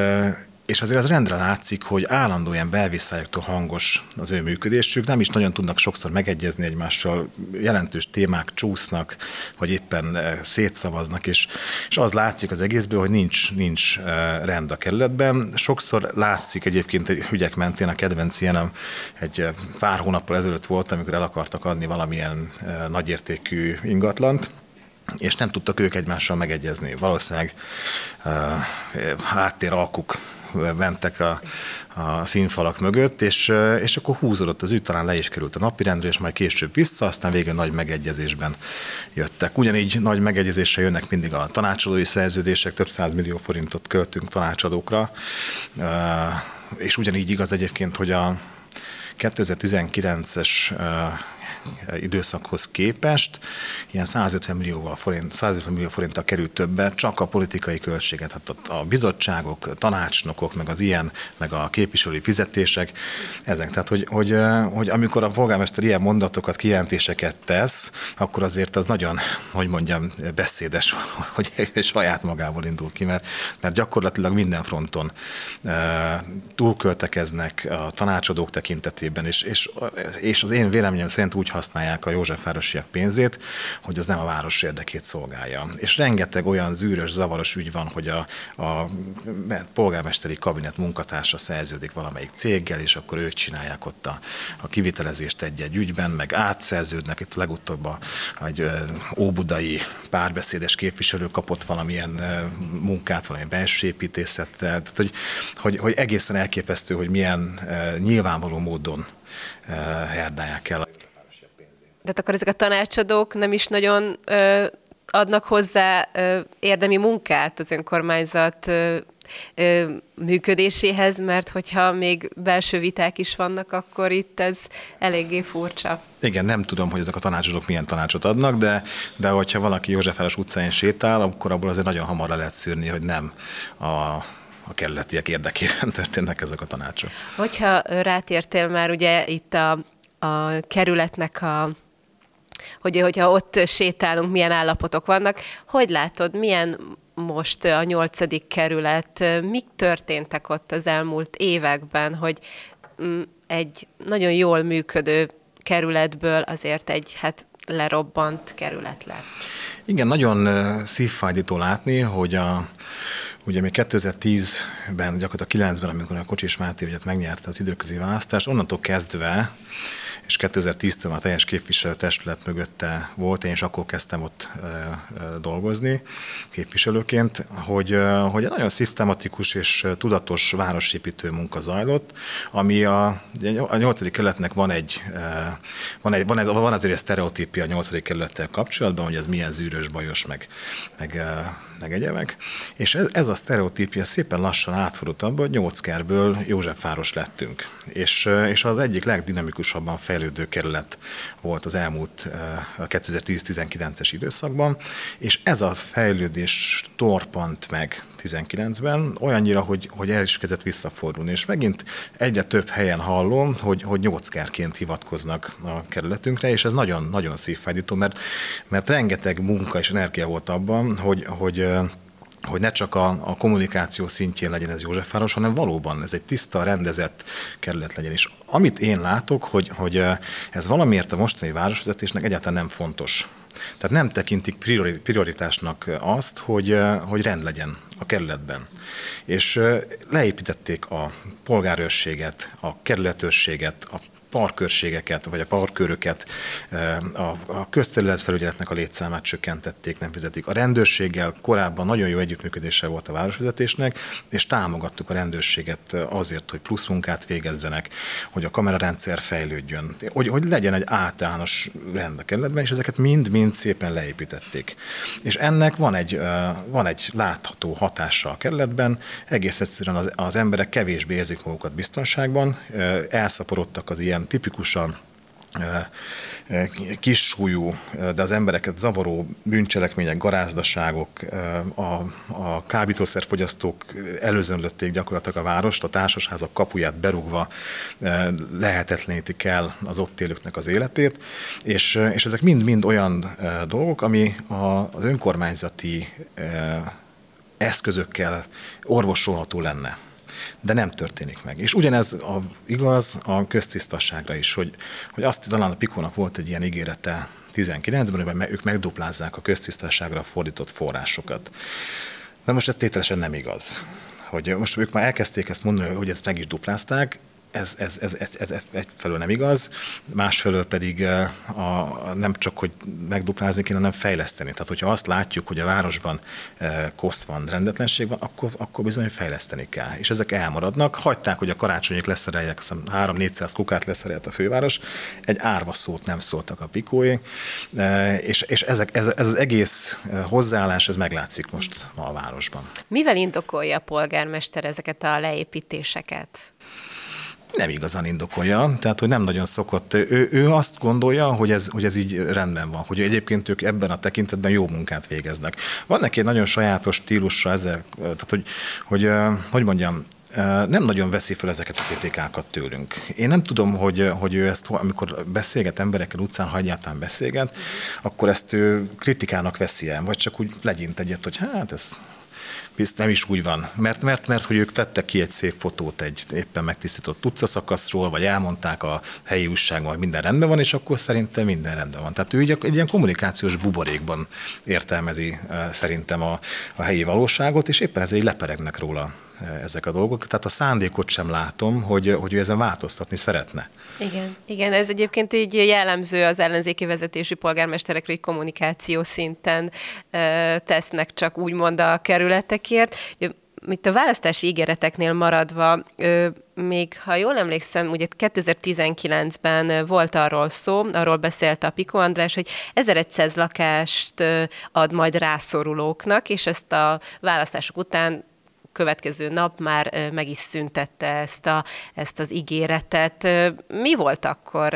És azért az rendre látszik, hogy állandóan belvisszájuktól hangos az ő működésük, nem is nagyon tudnak sokszor megegyezni egymással, jelentős témák csúsznak, vagy éppen szétszavaznak, és, és az látszik az egészből, hogy nincs, nincs rend a kerületben. Sokszor látszik egyébként egy ügyek mentén, a kedvenc ilyenem egy pár hónappal ezelőtt volt, amikor el akartak adni valamilyen nagyértékű ingatlant, és nem tudtak ők egymással megegyezni. Valószínűleg uh, háttéralkuk mentek a, a színfalak mögött, és, és akkor húzódott az ügy, talán le is került a napirendre, és majd később vissza, aztán végül nagy megegyezésben jöttek. Ugyanígy nagy megegyezésre jönnek mindig a tanácsadói szerződések, több százmillió forintot költünk tanácsadókra, uh, és ugyanígy igaz egyébként, hogy a kétezer-tizenkilences uh, időszakhoz képest ilyen százötven millió forinttal került többe, csak a politikai költséget, tehát a bizottságok, tanácsnokok, meg az ilyen, meg a képviselői fizetések, ezek. Tehát, hogy, hogy, hogy amikor a polgármester ilyen mondatokat, kijelentéseket tesz, akkor azért az nagyon, hogy mondjam, beszédes, hogy saját magából indul ki, mert, mert gyakorlatilag minden fronton túlköltekeznek a tanácsadók tekintetében, és, és, és az én véleményem szerint úgy használják a józsefvárosiak pénzét, hogy az nem a város érdekét szolgálja. És rengeteg olyan zűrös, zavaros ügy van, hogy a, a polgármesteri kabinet munkatársa szerződik valamelyik céggel, és akkor ők csinálják ott a, a kivitelezést egy-egy ügyben, meg átszerződnek. Itt legutóbb a, egy óbudai párbeszédes képviselő kapott valamilyen munkát, valamilyen belső építészetre. Tehát, hogy, hogy, hogy egészen elképesztő, hogy milyen nyilvánvaló módon herdálják el. Tehát akkor ezek a tanácsadók nem is nagyon ö, adnak hozzá ö, érdemi munkát az önkormányzat ö, ö, működéséhez, mert hogyha még belső viták is vannak, akkor itt ez eléggé furcsa. Igen, nem tudom, hogy ezek a tanácsadók milyen tanácsot adnak, de, de hogyha valaki Józsefváros utcáin sétál, akkor abból azért nagyon hamar le lehet szűrni, hogy nem a... a kerületiek érdekében történnek ezek a tanácsok. Hogyha rátértél már ugye itt a, a kerületnek, a, hogy, hogyha ott sétálunk, milyen állapotok vannak, hogy látod, milyen most a nyolcadik kerület, mik történtek ott az elmúlt években, hogy egy nagyon jól működő kerületből azért egy, hát, lerobbant kerület lett. Igen, nagyon szívfájdító látni, hogy a, ugye még kétezer-tízben, gyakorlatilag kilencben, amikor a Kocsis Máté ügyet megnyerte az időközi választást, onnantól kezdve, és kétezer-tíztől már teljes képviselőtestület mögötte volt, én is akkor kezdtem ott dolgozni képviselőként, hogy, hogy nagyon szisztematikus és tudatos városépítő munka zajlott, ami a, a nyolcadik kerületnek van egy, van, egy, van, egy, van azért egy sztereotípia a nyolcadik kerülettel kapcsolatban, hogy ez milyen zűrös, bajos, meg, meg, meg egyebek. És ez, ez a sztereotípia szépen lassan átfordult abban, hogy nyolckerből Józsefváros lettünk. És, és az egyik legdinamikusabban fejlődött kerület volt az elmúlt uh, kétezer-tíz-tizenkilences időszakban, és ez a fejlődés torpant meg tizenkilencben, olyannyira, hogy, hogy el is kezdett visszafordulni, és megint egyre több helyen hallom, hogy, hogy nyolckárként hivatkoznak a kerületünkre, és ez nagyon-nagyon szívfájdító, mert, mert rengeteg munka és energia volt abban, hogy, hogy hogy ne csak a, a kommunikáció szintjén legyen ez Józsefváros, hanem valóban ez egy tiszta, rendezett kerület legyen. És amit én látok, hogy, hogy ez valamiért a mostani városvezetésnek egyáltalán nem fontos. Tehát nem tekintik prioritásnak azt, hogy, hogy rend legyen a kerületben. És leépítették a polgárőrséget, a kerületőrséget, a parkőrségeket, vagy a parkőröket, a közterületfelügyeletnek a létszámát csökkentették, nem fizetik. A rendőrséggel korábban nagyon jó együttműködése volt a városvezetésnek, és támogattuk a rendőrséget azért, hogy plusz munkát végezzenek, hogy a kamerarendszer fejlődjön, hogy, hogy legyen egy általános rend a kerületben, és ezeket mind-mind szépen leépítették. És ennek van egy, van egy látható hatása a kerületben, egész egyszerűen az, az emberek kevésbé érzik magukat biztonságban, elszaporodtak az ilyen tipikusan kis súlyú, de az embereket zavaró bűncselekmények, garázdaságok, a, a kábítószerfogyasztók előzönlötték gyakorlatilag a várost, a társasházak kapuját berúgva lehetetlenítik el az ott élőknek az életét, és, és ezek mind-mind olyan dolgok, ami az önkormányzati eszközökkel orvosolható lenne. De nem történik meg. És ugyanez a, igaz a köztisztaságra is, hogy, hogy azt talán a Pikónak volt egy ilyen ígérete tizenkilencben, hogy ők megduplázzák a köztisztaságra fordított forrásokat. De most ez tételesen nem igaz. Hogy most ők már elkezdték ezt mondani, hogy ezt meg is duplázták, ez, ez, ez, ez, ez egyfelől nem igaz, másfelől pedig a, a, nem csak, hogy megduplázni kéne, hanem fejleszteni. Tehát, hogyha azt látjuk, hogy a városban e, kosz van, rendetlenség van, akkor, akkor bizony fejleszteni kell. És ezek elmaradnak. Hagyták, hogy a karácsonyék leszereljek, három-négyszáz kukát leszerelt a főváros, egy árva szót nem szóltak a Pikóék, e, és, és ezek, ez, ez az egész hozzáállás, ez meglátszik most ma a városban. Mivel indokolja a polgármester ezeket a leépítéseket? Nem igazán indokolja, tehát hogy nem nagyon szokott. Ő, ő azt gondolja, hogy ez, hogy ez így rendben van, hogy egyébként ők ebben a tekintetben jó munkát végeznek. Van neki egy nagyon sajátos stílusra ezzel, tehát hogy, hogy, hogy mondjam, nem nagyon veszi fel ezeket a kritikákat tőlünk. Én nem tudom, hogy, hogy ő ezt, amikor beszélget emberekkel utcán, ha egyáltalán beszélget, akkor ezt ő kritikának veszi el, vagy csak úgy legyint egyet, hogy hát ez... nem is úgy van, mert, mert, mert hogy ők tettek ki egy szép fotót egy éppen megtisztított utcaszakaszról, vagy elmondták a helyi újságban, hogy minden rendben van, és akkor szerintem minden rendben van. Tehát ő így egy ilyen kommunikációs buborékban értelmezi szerintem a, a helyi valóságot, és éppen ezért leperegnek róla ezek a dolgok. Tehát a szándékot sem látom, hogy, hogy ő ezen változtatni szeretne. Igen, igen, ez egyébként így jellemző az ellenzéki vezetésű polgármesterekre, hogy kommunikáció szinten tesznek csak úgymond a kerületekért. Itt a választási ígéreteknél maradva, még ha jól emlékszem, ugye kétezer-tizenkilencben volt arról szó, arról beszélt a Piko András, hogy ezerszáz lakást ad majd rászorulóknak, és ezt a választások után következő nap már meg is szüntette ezt, a, ezt az ígéretet. Mi volt akkor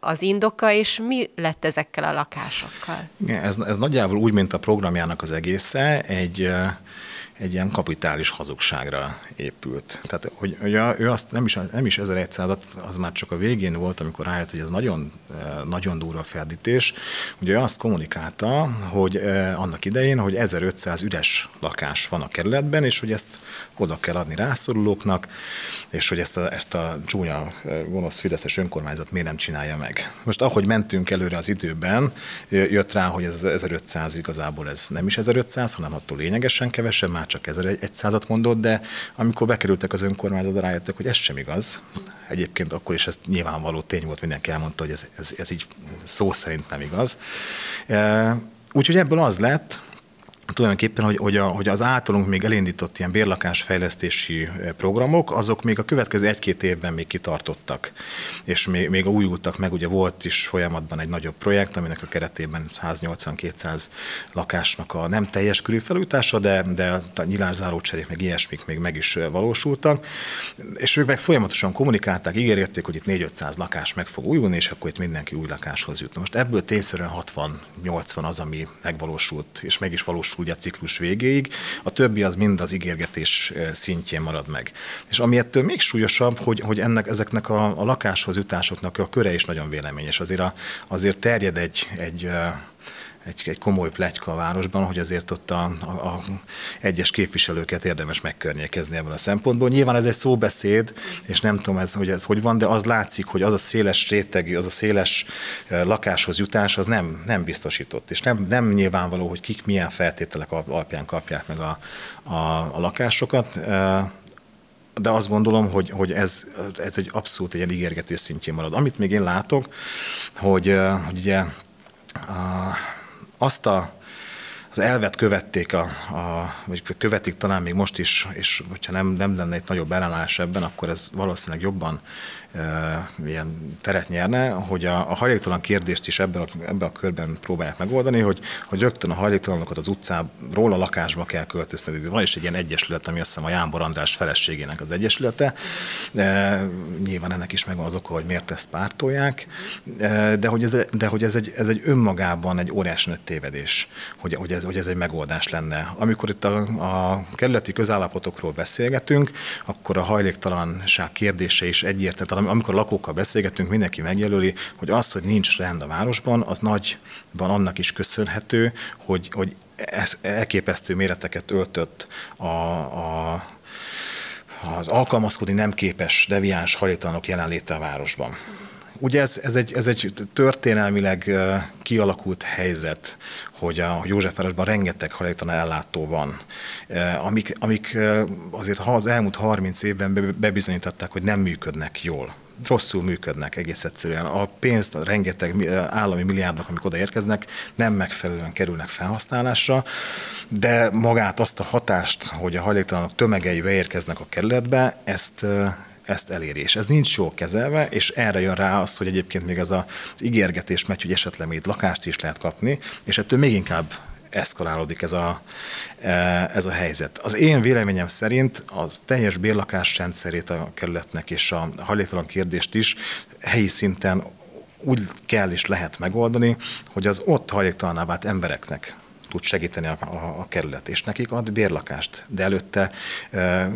az indoka, és mi lett ezekkel a lakásokkal? Igen, ez, ez nagyjából úgy, mint a programjának az egésze, egy, egy ilyen kapitális hazugságra épült. Tehát, hogy, hogy a, ő azt nem is, nem is ezerszázat, az már csak a végén volt, amikor rájött, hogy ez nagyon, nagyon durva ferdítés. Ugye ő azt kommunikálta, hogy annak idején, hogy ezerötszáz üres lakás van a kerületben, és hogy ezt oda kell adni rászorulóknak, és hogy ezt a, ezt a csúnya, gonosz fideszes önkormányzat miért nem csinálja meg. Most ahogy mentünk előre az időben, jött rá, hogy ez ezerötszáz igazából ez nem is ezerötszáz, hanem attól lényegesen kevesebb, már csak ezerszázat mondott, de amikor bekerültek az önkormányzatba, rájöttek, hogy ez sem igaz. Egyébként akkor is ez nyilvánvaló tény volt, mindenki elmondta, hogy ez, ez, ez így szó szerint nem igaz. Úgyhogy ebből az lett, tulajdonképpen, hogy, hogy, a, hogy az általunk még elindított ilyen bérlakásfejlesztési programok, azok még a következő egy-két évben még kitartottak, és még, még újultak meg, ugye volt is folyamatban egy nagyobb projekt, aminek a keretében száznyolcvan-kétszáz lakásnak a nem teljes körű felújítása, de, de a nyilászáró cserék meg ilyesmik még meg is valósultak, és ők meg folyamatosan kommunikálták, ígérték, hogy itt négy-ötszáz lakás meg fog újulni, és akkor itt mindenki új lakáshoz jutna. Most ebből tényszerűen hatvan-nyolcvan az, ami megvalósult, és meg is valósult úgy a ciklus végéig, a többi az mind az ígérgetés szintjén marad meg. És ami ettől még súlyosabb, hogy, hogy ennek, ezeknek a, a lakáshoz jutásoknak a köre is nagyon véleményes. Azért, a, azért terjed egy, egy, egy, egy komoly pletyka a városban, hogy azért ott a, a, a egyes képviselőket érdemes megkörnyékezni ebből a szempontból. Nyilván ez egy szóbeszéd, és nem tudom, ez, hogy ez hogy van, de az látszik, hogy az a széles réteg, az a széles lakáshoz jutás, az nem, nem biztosított, és nem, nem nyilvánvaló, hogy kik milyen feltételek alapján kapják meg a, a, a lakásokat. De azt gondolom, hogy, hogy ez, ez egy abszolút egy ilyen ígérgetés szintjén marad. Amit még én látok, hogy, hogy ugye... A, Azt a, az elvet követték, a, a, vagy követik talán még most is, és hogyha nem, nem lenne itt nagyobb ellenállás ebben, akkor ez valószínűleg jobban e, ilyen teret nyerne, hogy a, a hajléktalan kérdést is ebben a, ebben a körben próbálják megoldani, hogy, hogy rögtön a hajléktalanokat az utcáról a lakásba kell költöztetni. Van is egy ilyen egyesület, ami azt hiszem a Jámbor András feleségének az egyesülete. E, nyilván ennek is megvan az oka, hogy miért ezt pártolják, e, de hogy, ez, de hogy ez, egy, ez egy önmagában egy óriási nagy tévedés, hogy, hogy ez hogy ez egy megoldás lenne. Amikor itt a, a kerületi közállapotokról beszélgetünk, akkor a hajléktalanság kérdése is egyértelmű. Amikor lakókkal beszélgetünk, mindenki megjelöli, hogy az, hogy nincs rend a városban, az nagyban annak is köszönhető, hogy, hogy ez elképesztő méreteket öltött a, a az alkalmazkodni nem képes deviáns hajléktalanok jelenléte a városban. Ugye ez, ez, egy, ez egy történelmileg kialakult helyzet, hogy a Józsefvárosban rengeteg hajléktalan ellátó van, amik, amik azért az elmúlt harminc évben bebizonyították, hogy nem működnek jól. Rosszul működnek egész egyszerűen. A pénzt, a rengeteg állami milliárdok, amik odaérkeznek, nem megfelelően kerülnek felhasználásra, de magát azt a hatást, hogy a hajléktalanok tömegei beérkeznek a kerületbe, ezt ezt elérés. Ez nincs jól kezelve, és erre jön rá az, hogy egyébként még ez az ígérgetés megy, hogy esetleg még lakást is lehet kapni, és ettől még inkább eszkalálódik ez a, ez a helyzet. Az én véleményem szerint az teljes bérlakás rendszerét a kerületnek és a hajléktalan kérdést is helyi szinten úgy kell és lehet megoldani, hogy az ott hajléktalanná vált embereknek tud segíteni a, a, a kerület, és nekik ad bérlakást, de előtte e,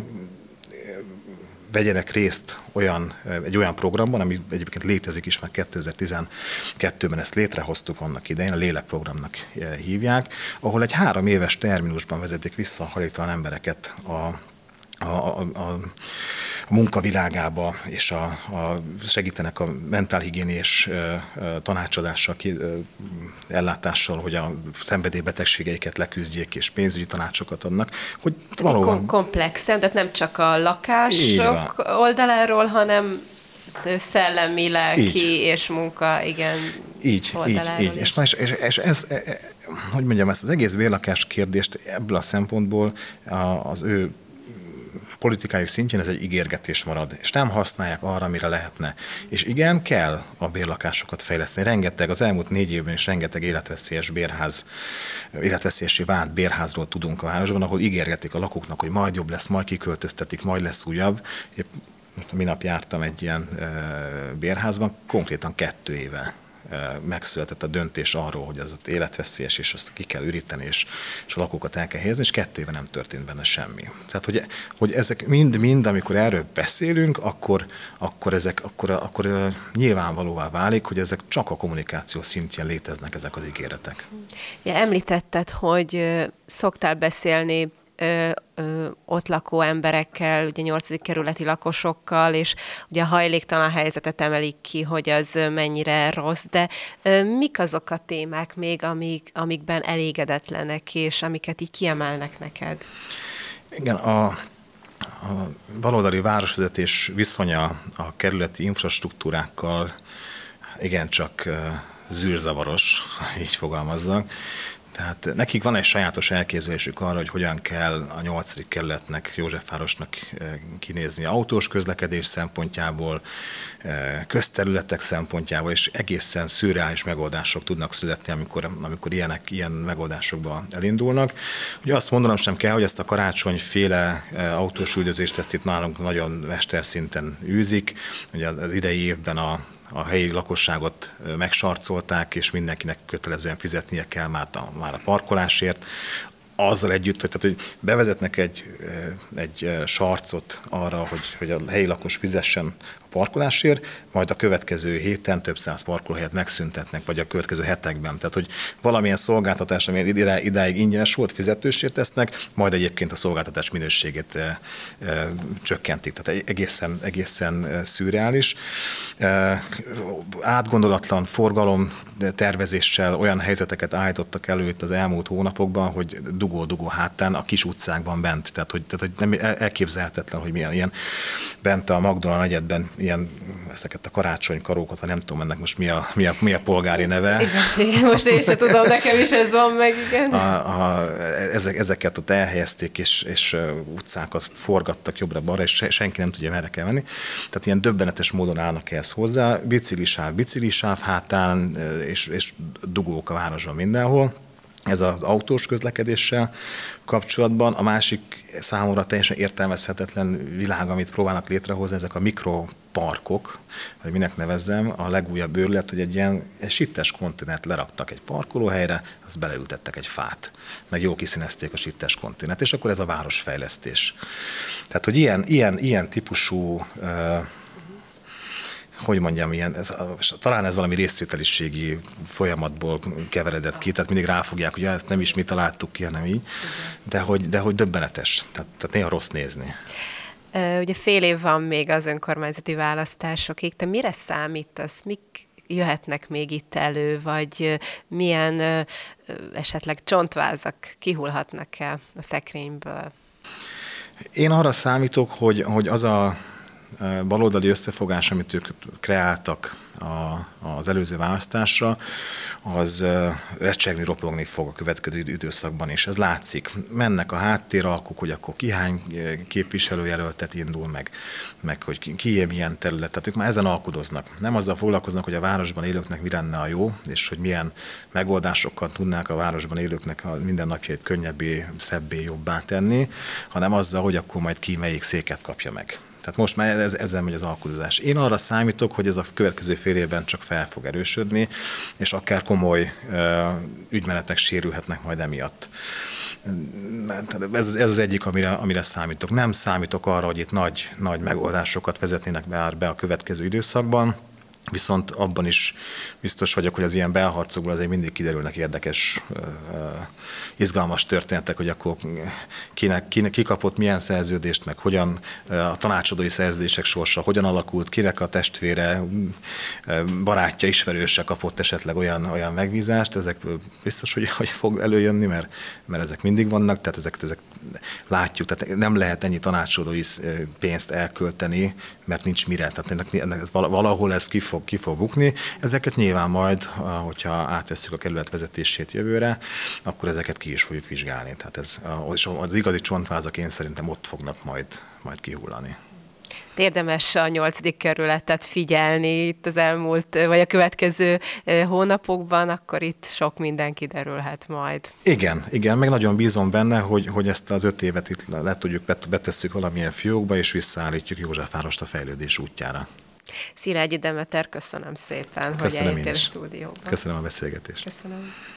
vegyenek részt olyan, egy olyan programban, ami egyébként létezik is, már kétezer-tizenkettőben ezt létrehoztuk annak idején, a lélekprogramnak hívják, ahol egy három éves terminusban vezetik vissza a hajléktalan embereket a A, a, a, a munkavilágába, és a, a segítenek a mentálhigiénés tanácsadással, ki, ellátással, hogy a szenvedélybetegségeiket leküzdjék, és pénzügyi tanácsokat adnak. Hogy valóban... Komplexen, tehát nem csak a lakások oldaláról, hanem szellemi, lelki és munka, igen, így, oldaláról. Így, így. És, és, és, és ez... Hogy mondjam, ezt az egész bérlakás kérdést ebből a szempontból az ő politikájuk szintjén ez egy ígérgetés marad, és nem használják arra, mire lehetne. És igen, kell a bérlakásokat fejleszteni. Rengeteg, az elmúlt négy évben is rengeteg életveszélyes bérház, életveszélyessé vált bérházról tudunk a városban, ahol ígérgetik a lakóknak, hogy majd jobb lesz, majd kiköltöztetik, majd lesz újabb. Épp minap jártam egy ilyen bérházban, konkrétan kettő éve megszületett a döntés arról, hogy az életveszélyes, és azt ki kell üríteni, és, és a lakókat el kell helyezni, és kettő éve nem történt benne semmi. Tehát, hogy, hogy ezek mind-mind, amikor erről beszélünk, akkor, akkor, ezek, akkor, akkor nyilvánvalóvá válik, hogy ezek csak a kommunikáció szintjén léteznek ezek az ígéretek. Ja, említetted, hogy szoktál beszélni Ö, ö, ott lakó emberekkel, ugye nyolcadik kerületi lakosokkal, és ugye a hajléktalan helyzetet emelik ki, hogy az mennyire rossz, de ö, mik azok a témák még, amik, amikben elégedetlenek, és amiket így kiemelnek neked? Igen, a, a baloldali városvezetés viszonya a kerületi infrastruktúrákkal igencsak zűrzavaros, így fogalmazzak. Tehát nekik van egy sajátos elképzelésük arra, hogy hogyan kell a nyolcadik kerületnek, Józsefvárosnak kinézni autós közlekedés szempontjából, közterületek szempontjából, és egészen szürreális megoldások tudnak születni, amikor, amikor ilyenek, ilyen megoldásokba elindulnak. Ugye azt mondanom sem kell, hogy ezt a karácsonyféle autós üldözést ezt itt nálunk nagyon mesterszinten űzik. Ugye az idei évben a a helyi lakosságot megsarcolták, és mindenkinek kötelezően fizetnie kell már a, már a parkolásért. Azzal együtt, hogy, tehát, hogy bevezetnek egy, egy sarcot arra, hogy, hogy a helyi lakos fizessen a parkolásért, majd a következő héten több száz parkolóhelyet megszüntetnek, vagy a következő hetekben. Tehát, hogy valamilyen szolgáltatás, ami idáig ingyenes volt, fizetősért tesznek, majd egyébként a szolgáltatás minőségét e, e, csökkentik. Tehát egészen, egészen szürreális. E, átgondolatlan forgalom tervezéssel olyan helyzeteket állítottak elő itt az elmúlt hónapokban, hogy dugó-dugó hátán a kis utcákban bent. Tehát, hogy, tehát, hogy nem elképzelhetetlen, hogy milyen ilyen bent a Magdala negyedben ilyen ezeket a karácsonykarókat, vagy nem tudom ennek most mi a, mi a, mi a polgári neve. Igen, most én sem tudom, nekem is ez van meg, igen. A, a, ezek, ezeket ott elhelyezték, és, és utcákat forgattak jobbra-balra, és senki nem tudja, merre kell menni. Tehát ilyen döbbenetes módon állnak ehhez hozzá, bicilisáv, bicilisáv hátán, és, és dugók a városban mindenhol. Ez az autós közlekedéssel kapcsolatban. A másik számomra teljesen értelmezhetetlen világ, amit próbálnak létrehozni, ezek a mikroparkok, vagy minek nevezzem, a legújabb őrület, hogy egy ilyen egy sittes kontinert leraktak egy parkolóhelyre, azt beleültettek egy fát, meg jól kiszínezték a sittes kontinert, és akkor ez a városfejlesztés. Tehát, hogy ilyen, ilyen, ilyen típusú... hogy mondjam, ilyen, ez, talán ez valami részvételiségi folyamatból keveredett ki, tehát mindig ráfogják, hogy ja, ezt nem is mi találtuk ki, hanem így, de hogy, de hogy döbbenetes, tehát, tehát néha rossz nézni. Ugye fél év van még az önkormányzati választásokig, te mire számítasz, mik jöhetnek még itt elő, vagy milyen esetleg csontvázak kihullhatnak el a szekrényből? Én arra számítok, hogy, hogy az a baloldali összefogás, amit ők kreáltak a, az előző választásra, az recsegni, ropogni fog a következő időszakban is. Ez látszik. Mennek a háttéralkuk, hogy akkor kihány képviselőjelöltet indul meg, meg hogy kié milyen terület. Tehát ők már ezen alkudoznak. Nem azzal foglalkoznak, hogy a városban élőknek mi lenne a jó, és hogy milyen megoldásokkal tudnák a városban élőknek a mindennapjait könnyebbé, szebbé, jobbá tenni, hanem azzal, hogy akkor majd ki melyik széket kapja meg. Tehát most már ez, ezzel megy az alkudozás. Én arra számítok, hogy ez a következő fél évben csak fel fog erősödni, és akár komoly uh, ügymenetek sérülhetnek majd emiatt. Ez, ez az egyik, amire, amire számítok. Nem számítok arra, hogy itt nagy, nagy megoldásokat vezetnének be, be a következő időszakban, viszont abban is biztos vagyok, hogy az ilyen belharcokból azért mindig kiderülnek érdekes, izgalmas történetek, hogy akkor kinek, kinek kikapott milyen szerződést, meg hogyan a tanácsadói szerződések sorsa hogyan alakult, kinek a testvére, barátja, ismerőse kapott esetleg olyan, olyan megbízást, ezek biztos, hogy, hogy fog előjönni, mert, mert ezek mindig vannak, tehát ezek, ezek látjuk, tehát nem lehet ennyi tanácsadói pénzt elkölteni, mert nincs mire, tehát ennek valahol ez ki fog Ki fog bukni. Ezeket nyilván majd, hogyha átveszünk a kerület vezetését jövőre, akkor ezeket ki is fogjuk vizsgálni. Tehát ez, az igazi csontvázak én szerintem ott fognak majd, majd kihullani. Érdemes a nyolcadik kerületet figyelni itt az elmúlt, vagy a következő hónapokban, akkor itt sok minden kiderülhet majd. Igen, igen, meg nagyon bízom benne, hogy, hogy ezt az öt évet itt le tudjuk, betesszük valamilyen fiókba, és visszaállítjuk Józsefvárost a fejlődés útjára. Szilágyi Demeter, köszönöm szépen, köszönöm, hogy eljöttél a stúdióban. Köszönöm a beszélgetést. Köszönöm.